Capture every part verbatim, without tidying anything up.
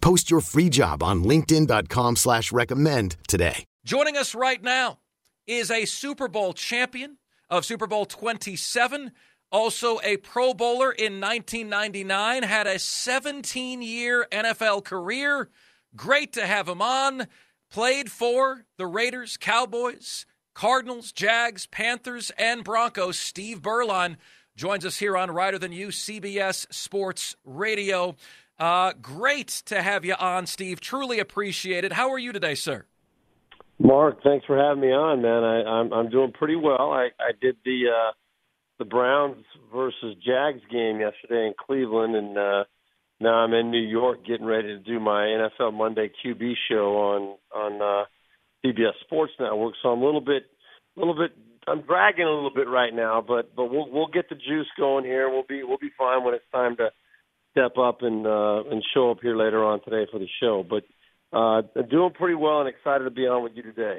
Post your free job on linkedin.com slash recommend today. Joining us right now is a Super Bowl champion of Super Bowl twenty-seven, also a Pro Bowler in nineteen ninety-nine, had a seventeen-year N F L career. Great to have him on. Played for the Raiders, Cowboys, Cardinals, Jags, Panthers, and Broncos. Steve Beuerlein joins us here on Reiter Than You, C B S Sports Radio. Uh, great to have you on, Steve. Truly appreciate it. How are you today, sir? Mark, thanks for having me on, man. I, I'm, I'm doing pretty well. I, I did the uh, the Browns versus Jags game yesterday in Cleveland, and uh, now I'm in New York getting ready to do my N F L Monday Q B show on on uh, C B S Sports Network. So I'm a little bit, little bit, I'm dragging a little bit right now, but but we'll we'll get the juice going here. We'll be we'll be fine when it's time to step up and uh, and show up here later on today for the show. But uh, doing pretty well and excited to be on with you today.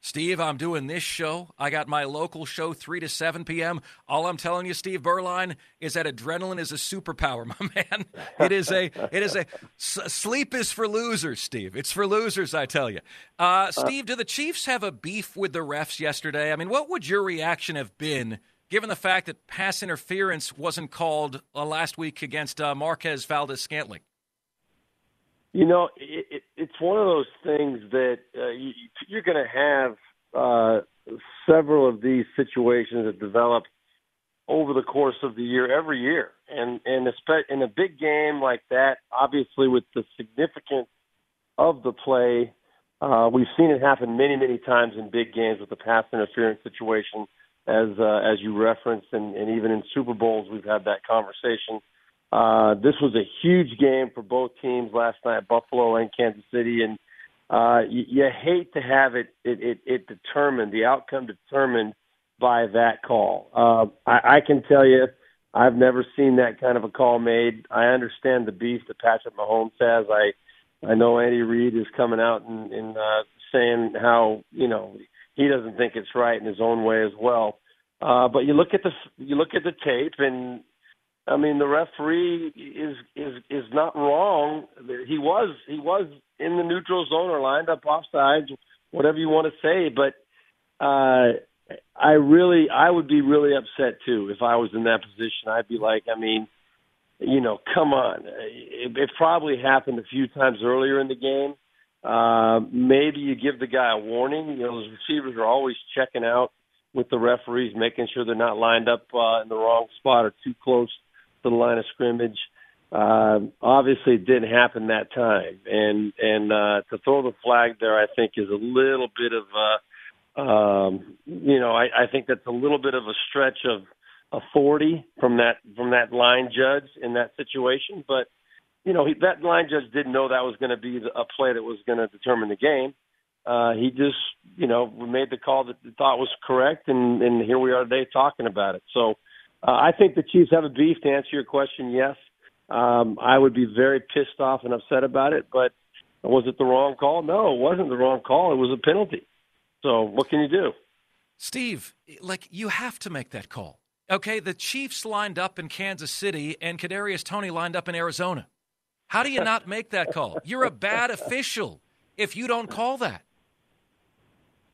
Steve, I'm doing this show. I got my local show three to seven p.m. All I'm telling you, Steve Beuerlein, is that adrenaline is a superpower, my man. It is a it is a sleep is for losers, Steve. It's for losers, I tell you. Uh, Steve, do the Chiefs have a beef with the refs yesterday? I mean, what would your reaction have been given the fact that pass interference wasn't called uh, last week against uh, Marquez Valdes-Scantling? You know, it, it, it's one of those things that uh, you, you're going to have uh, several of these situations that develop over the course of the year, every year. And, and in a big game like that, obviously with the significance of the play, uh, we've seen it happen many, many times in big games with the pass interference situation, as uh, as you referenced, and, and even in Super Bowls we've had that conversation. Uh, this was a huge game for both teams last night, Buffalo and Kansas City, and uh, you, you hate to have it, it, it, it determined, the outcome determined by that call. Uh, I, I can tell you I've never seen that kind of a call made. I understand the beef that Patrick Mahomes has. I I know Andy Reid is coming out and, and uh, saying how, you know, he doesn't think it's right in his own way as well. Uh, but you look at the you look at the tape, and I mean the referee is is is not wrong. He was he was in the neutral zone or lined up offsides, whatever you want to say. But uh, I really I would be really upset too if I was in that position. I'd be like, I mean, you know, come on. It, it probably happened a few times earlier in the game. Uh, maybe you give the guy a warning. You know, those receivers are always checking out with the referees, making sure they're not lined up uh, in the wrong spot or too close to the line of scrimmage. Uh, obviously, it didn't happen that time. And and uh, to throw the flag there, I think, is a little bit of a, um, you know, I, I think that's a little bit of a stretch of authority from that from that line judge in that situation. But you know, he, that line judge didn't know that was going to be a play that was going to determine the game. Uh, he just, you know, made the call that he thought was correct, and, and here we are today talking about it. So uh, I think the Chiefs have a beef. To answer your question, yes. Um, I would be very pissed off and upset about it, but was it the wrong call? No, it wasn't the wrong call. It was a penalty. So what can you do? Steve, like, you have to make that call. Okay, the Chiefs lined up in Kansas City, and Kadarius Toney lined up in Arizona. How do you not make that call? You're a bad official if you don't call that.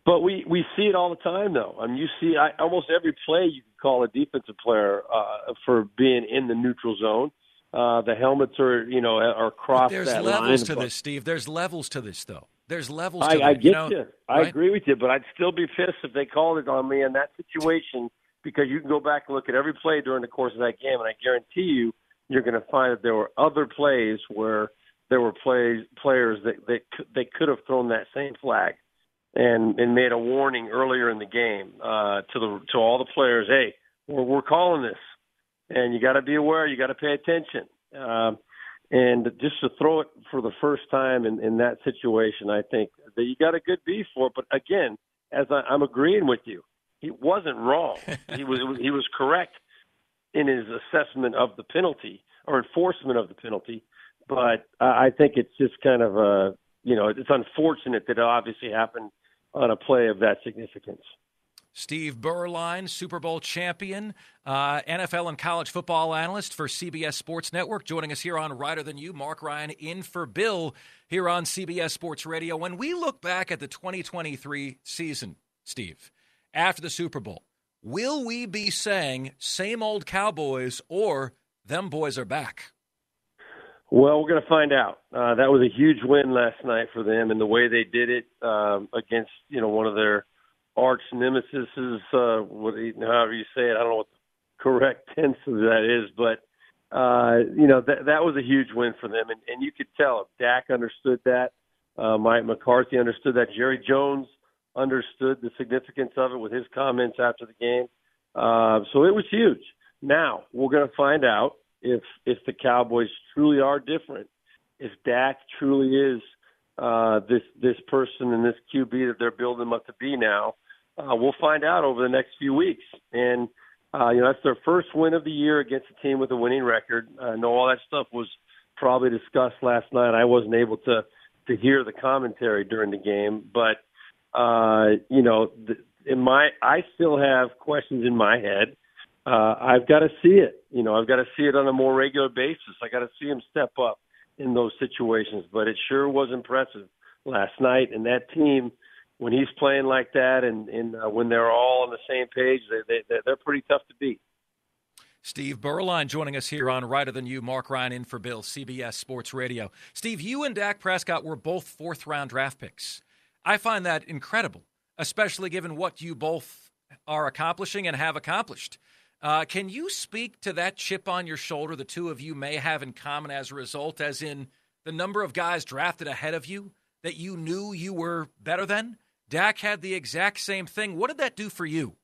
But we, we see it all the time, though. I mean, you see I, almost every play you can call a defensive player uh, for being in the neutral zone. Uh, the helmets are, you know, are crossed that line. There's levels to this, Steve. There's levels to this, though. There's levels to I, them, I get you. Know, you. I right? agree with you, but I'd still be pissed if they called it on me in that situation, because you can go back and look at every play during the course of that game, and I guarantee you you're going to find that there were other plays where there were plays, players that they, they could have thrown that same flag and, and made a warning earlier in the game uh, to the to all the players, hey, we're, we're calling this, and you got to be aware, you got to pay attention. Um, and just to throw it for the first time in, in that situation, I think that you got a good beef for it. But again, as I, I'm agreeing with you, he wasn't wrong. he was he was correct in his assessment of the penalty or enforcement of the penalty. But uh, I think it's just kind of a, you know, it's unfortunate that it obviously happened on a play of that significance. Steve Beuerlein, Super Bowl champion, uh, N F L and college football analyst for C B S Sports Network, joining us here on Reiter Than You. Mark Ryan in for Bill here on C B S Sports Radio. When we look back at the twenty twenty-three season, Steve, after the Super Bowl, will we be saying same old Cowboys or them boys are back? Well, we're going to find out. Uh, that was a huge win last night for them, and the way they did it um, against, you know, one of their arch nemesis, uh, what, however you say it. I don't know what the correct tense of that is, but, uh, you know, that, that was a huge win for them. And, and you could tell Dak understood that. Uh, Mike McCarthy understood that. Jerry Jones understood the significance of it with his comments after the game. Uh, so it was huge. Now we're going to find out if if the Cowboys truly are different, if Dak truly is uh, this this person and this Q B that they're building him up to be now. Uh, we'll find out over the next few weeks. And, uh, you know, that's their first win of the year against a team with a winning record. I know all that stuff was probably discussed last night. I wasn't able to, to hear the commentary during the game. But, uh, you know, in my I still have questions in my head. Uh, I've got to see it. You know, I've got to see it on a more regular basis. I got to see him step up in those situations. But it sure was impressive last night. And that team, when he's playing like that and, and uh, when they're all on the same page, they, they, they're pretty tough to beat. Steve Beuerlein joining us here on Reiter Than You. Mark Ryan in for Bill, C B S Sports Radio. Steve, you and Dak Prescott were both fourth-round draft picks. I find that incredible, especially given what you both are accomplishing and have accomplished. Uh, can you speak to that chip on your shoulder the two of you may have in common as a result, as in the number of guys drafted ahead of you that you knew you were better than? Dak had the exact same thing. What did that do for you?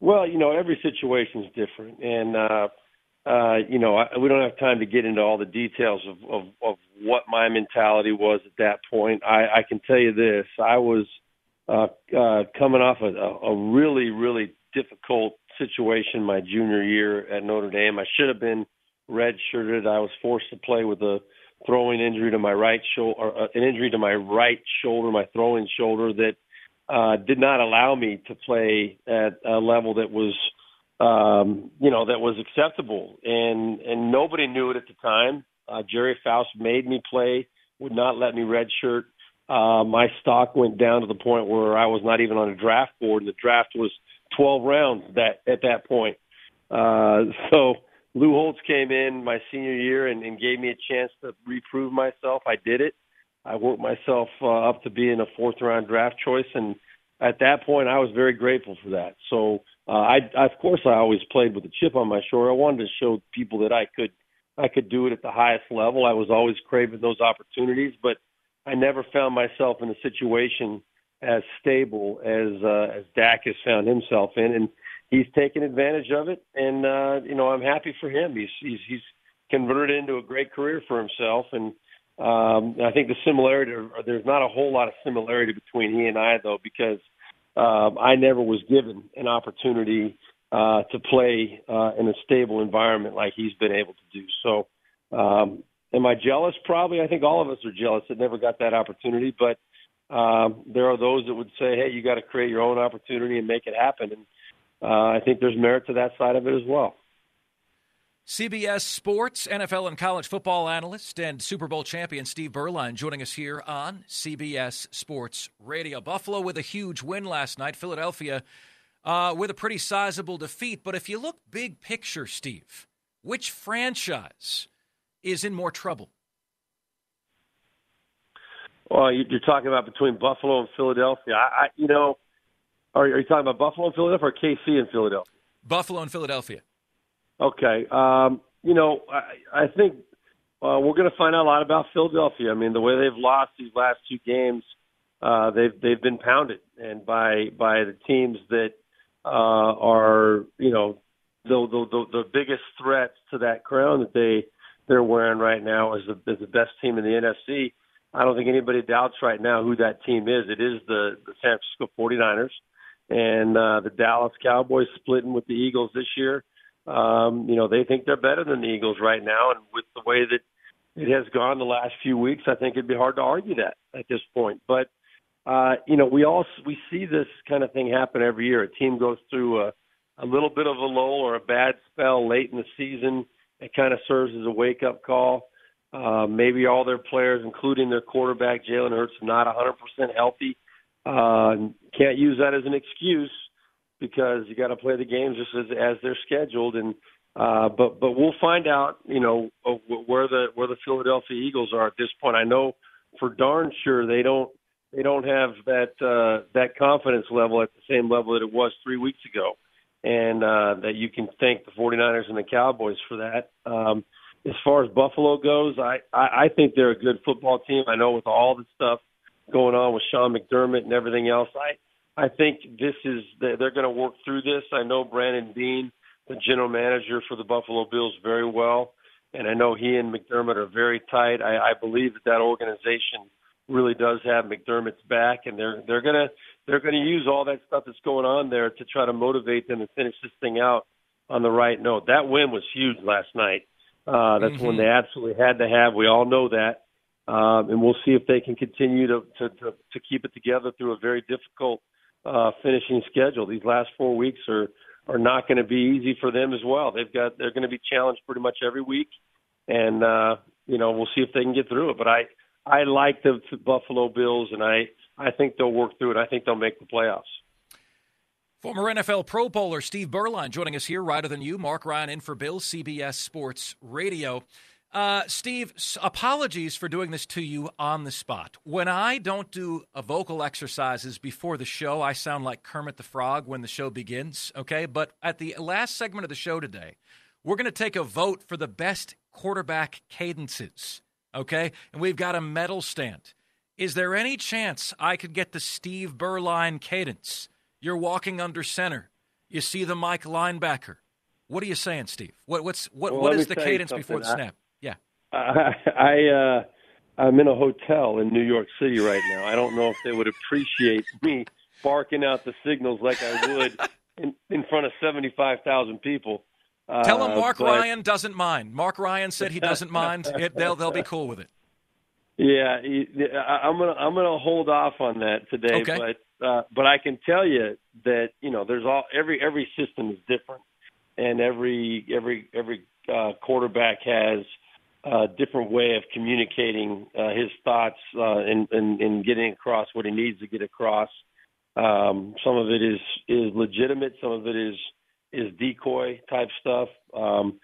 Well, you know, every situation is different. And, uh, uh, you know, I, we don't have time to get into all the details of, of, of what my mentality was at that point. I, I can tell you this. I was uh, uh, coming off a, a really, really difficult situation my junior year at Notre Dame. I should have been redshirted. I was forced to play with a throwing injury to my right shoulder, or an injury to my right shoulder, my throwing shoulder, that uh, did not allow me to play at a level that was, um, you know, that was acceptable. And and nobody knew it at the time. Uh, Jerry Faust made me play, would not let me redshirt. Uh, my stock went down to the point where I was not even on a draft board, and the draft was twelve rounds that at that point. Uh, so Lou Holtz came in my senior year and, and gave me a chance to reprove myself. I did it. I worked myself uh, up to being a fourth round draft choice. And at that point I was very grateful for that. So uh, I, I, of course I always played with a chip on my shoulder. I wanted to show people that I could, I could do it at the highest level. I was always craving those opportunities, but I never found myself in a situation as stable as uh, as Dak has found himself in, and he's taken advantage of it. And uh, you know, I'm happy for him. He's he's, he's converted into a great career for himself. And um, I think the similarity, or there's not a whole lot of similarity between he and I, though, because uh, I never was given an opportunity uh, to play uh, in a stable environment like he's been able to do. So, um, am I jealous? Probably. I think all of us are jealous that never got that opportunity, but. Um, there are those that would say, hey, you got to create your own opportunity and make it happen. And uh, I think there's merit to that side of it as well. C B S Sports, N F L and college football analyst and Super Bowl champion Steve Beuerlein joining us here on C B S Sports Radio. Buffalo with a huge win last night. Philadelphia uh, with a pretty sizable defeat. But if you look big picture, Steve, which franchise is in more trouble? Well, you're talking about between Buffalo and Philadelphia. I, I you know, are, are you talking about Buffalo and Philadelphia or K C and Philadelphia? Buffalo and Philadelphia. Okay. Um, you know, I, I think uh, we're going to find out a lot about Philadelphia. I mean, the way they've lost these last two games, uh, they've they've been pounded, and by by the teams that uh, are you know the, the the the biggest threats to that crown that they they're wearing right now is the, is the best team in the N F C. I don't think anybody doubts right now who that team is. It is the, the San Francisco forty-niners, and uh, the Dallas Cowboys splitting with the Eagles this year. Um, you know, they think they're better than the Eagles right now, and with the way that it has gone the last few weeks, I think it'd be hard to argue that at this point. But, uh, you know, we all we see this kind of thing happen every year. A team goes through a, a little bit of a lull or a bad spell late in the season. It kind of serves as a wake-up call. Uh, maybe all their players, including their quarterback, Jalen Hurts, are not one hundred percent healthy. Uh, can't use that as an excuse because you got to play the games just as, as they're scheduled. And uh, but but we'll find out, you know, where the where the Philadelphia Eagles are at this point. I know for darn sure they don't they don't have that uh, that confidence level at the same level that it was three weeks ago, and uh, that you can thank the forty-niners and the Cowboys for that. Um, As far as Buffalo goes, I, I, I think they're a good football team. I know with all the stuff going on with Sean McDermott and everything else, I I think this is they're going to work through this. I know Brandon Dean, the general manager for the Buffalo Bills, very well, and I know he and McDermott are very tight. I, I believe that that organization really does have McDermott's back, and they're they're gonna they're gonna use all that stuff that's going on there to try to motivate them to finish this thing out on the right note. That win was huge last night. Uh, that's mm-hmm. one they absolutely had to have. We all know that. Um, and we'll see if they can continue to, to, to, to keep it together through a very difficult uh, finishing schedule. These last four weeks are, are not going to be easy for them as well. They've got, they're going to be challenged pretty much every week. And, uh, you know, we'll see if they can get through it. But I, I like the, the Buffalo Bills, and I, I think they'll work through it. I think they'll make the playoffs. Former N F L Pro Bowler Steve Beuerlein joining us here, Reiter Than You, Mark Ryan in for Bill, C B S Sports Radio. Uh, Steve, apologies for doing this to you on the spot. When I don't do a vocal exercises before the show, I sound like Kermit the Frog when the show begins, okay? But at the last segment of the show today, we're going to take a vote for the best quarterback cadences, okay? And we've got a medal stand. Is there any chance I could get the Steve Beuerlein cadence? You're walking under center. You see the Mike linebacker. What are you saying, Steve? What, what's what? Well, what is the cadence before the snap? I, yeah, I, I uh, I'm in a hotel in New York City right now. I don't know if they would appreciate me barking out the signals like I would in, in front of seventy-five thousand people. Uh, Tell them Mark but... Ryan doesn't mind. Mark Ryan said he doesn't mind. It, they'll they'll be cool with it. Yeah, I'm gonna I'm gonna hold off on that today, okay. but. Uh, but I can tell you that, you know, there's all every every system is different, and every every every uh, quarterback has a different way of communicating uh, his thoughts uh, and, and and getting across what he needs to get across. Um, some of it is, is legitimate, some of it is is decoy type stuff. Um,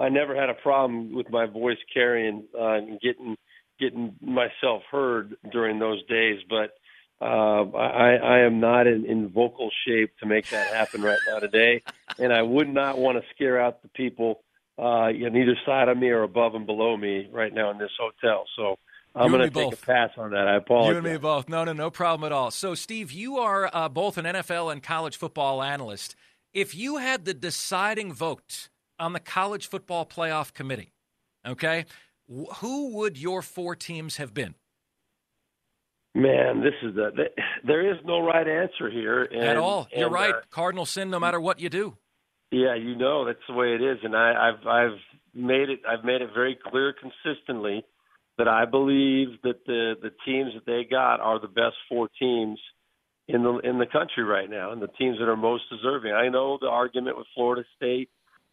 I never had a problem with my voice carrying uh, and getting getting myself heard during those days, but. Uh, I, I am not in, in vocal shape to make that happen right now today, and I would not want to scare out the people uh, on either side of me or above and below me right now in this hotel. So I'm going to take both. a pass on that. I apologize. You and me both. No, no, no problem at all. So, Steve, you are uh, both an N F L and college football analyst. If you had the deciding vote on the college football playoff committee, okay, who would your four teams have been? Man, this is a, there is no right answer here. And, At all. You're and, right. Uh, Cardinal sin, no matter what you do. Yeah, you know, that's the way it is. And I, I've, I've made it, I've made it very clear consistently that I believe that the, the teams that they got are the best four teams in the, in the country right now. And the teams that are most deserving. I know the argument with Florida State.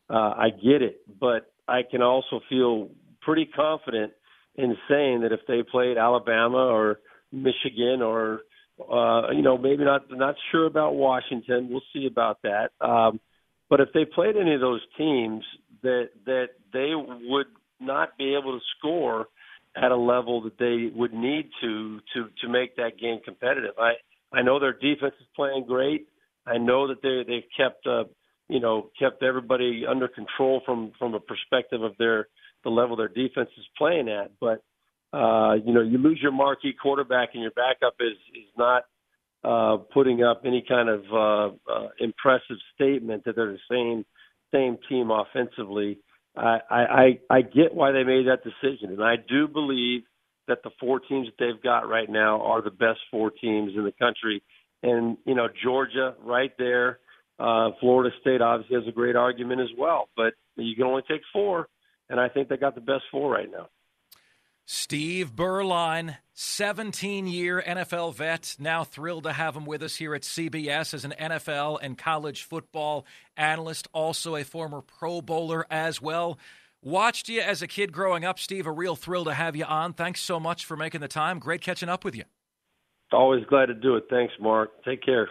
Uh, I get it, but I can also feel pretty confident in saying that if they played Alabama or Michigan or, uh, you know, maybe not, not sure about Washington. We'll see about that. Um, but if they played any of those teams that, that they would not be able to score at a level that they would need to to to make that game competitive. I, I know their defense is playing great. I know that they they've kept uh, you know kept everybody under control from from a perspective of their the level their defense is playing at. But uh, you know you lose your marquee quarterback and your backup is is not uh, putting up any kind of uh, uh, impressive statement that they're the same same team offensively. I, I I get why they made that decision, and I do believe that the four teams that they've got right now are the best four teams in the country. And, you know, Georgia right there, uh, Florida State obviously has a great argument as well, but you can only take four, and I think they got the best four right now. Steve Beuerlein, seventeen-year N F L vet, now thrilled to have him with us here at C B S as an N F L and college football analyst, also a former Pro Bowler as well. Watched you as a kid growing up, Steve. A real thrill to have you on. Thanks so much for making the time. Great catching up with you. Always glad to do it. Thanks, Mark. Take care.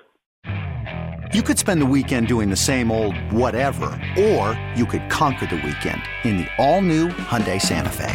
You could spend the weekend doing the same old whatever, or you could conquer the weekend in the all-new Hyundai Santa Fe.